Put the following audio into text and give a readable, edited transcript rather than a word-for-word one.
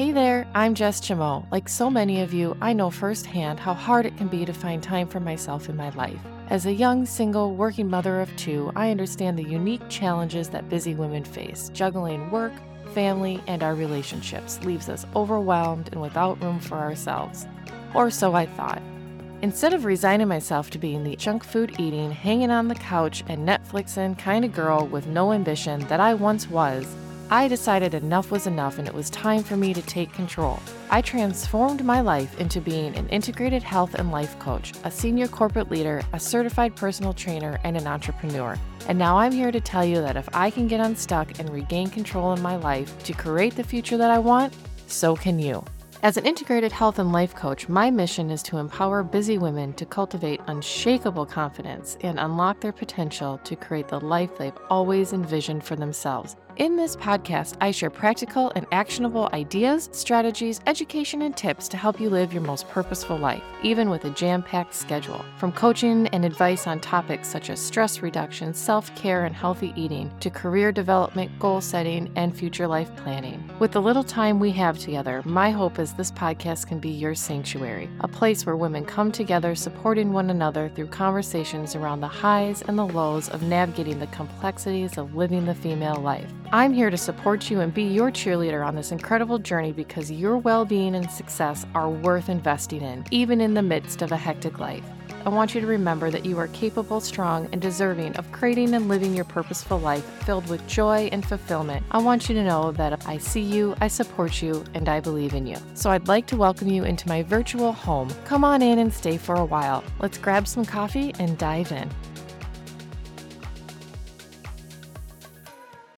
Hey there, I'm Jess Jimoh. Like so many of you, I know firsthand how hard it can be to find time for myself in my life. As a young, single, working mother of two, I understand the unique challenges that busy women face. Juggling work, family, and our relationships leaves us overwhelmed and without room for ourselves. Or so I thought. Instead of resigning myself to being the junk food eating, hanging on the couch, and Netflixing kind of girl with no ambition that I once was, I decided enough was enough and it was time for me to take control. I transformed my life into being an integrated health and life coach, a senior corporate leader, a certified personal trainer, and an entrepreneur. And now I'm here to tell you that if I can get unstuck and regain control in my life to create the future that I want, so can you. As an integrated health and life coach, my mission is to empower busy women to cultivate unshakable confidence and unlock their potential to create the life they've always envisioned for themselves. In this podcast, I share practical and actionable ideas, strategies, education, and tips to help you live your most purposeful life, even with a jam-packed schedule. From coaching and advice on topics such as stress reduction, self-care, and healthy eating, to career development, goal setting, and future life planning. With the little time we have together, my hope is this podcast can be your sanctuary, a place where women come together supporting one another through conversations around the highs and the lows of navigating the complexities of living the female life. I'm here to support you and be your cheerleader on this incredible journey because your well-being and success are worth investing in, even in the midst of a hectic life. I want you to remember that you are capable, strong, and deserving of creating and living your purposeful life filled with joy and fulfillment. I want you to know that I see you, I support you, and I believe in you. So I'd like to welcome you into my virtual home. Come on in and stay for a while. Let's grab some coffee and dive in.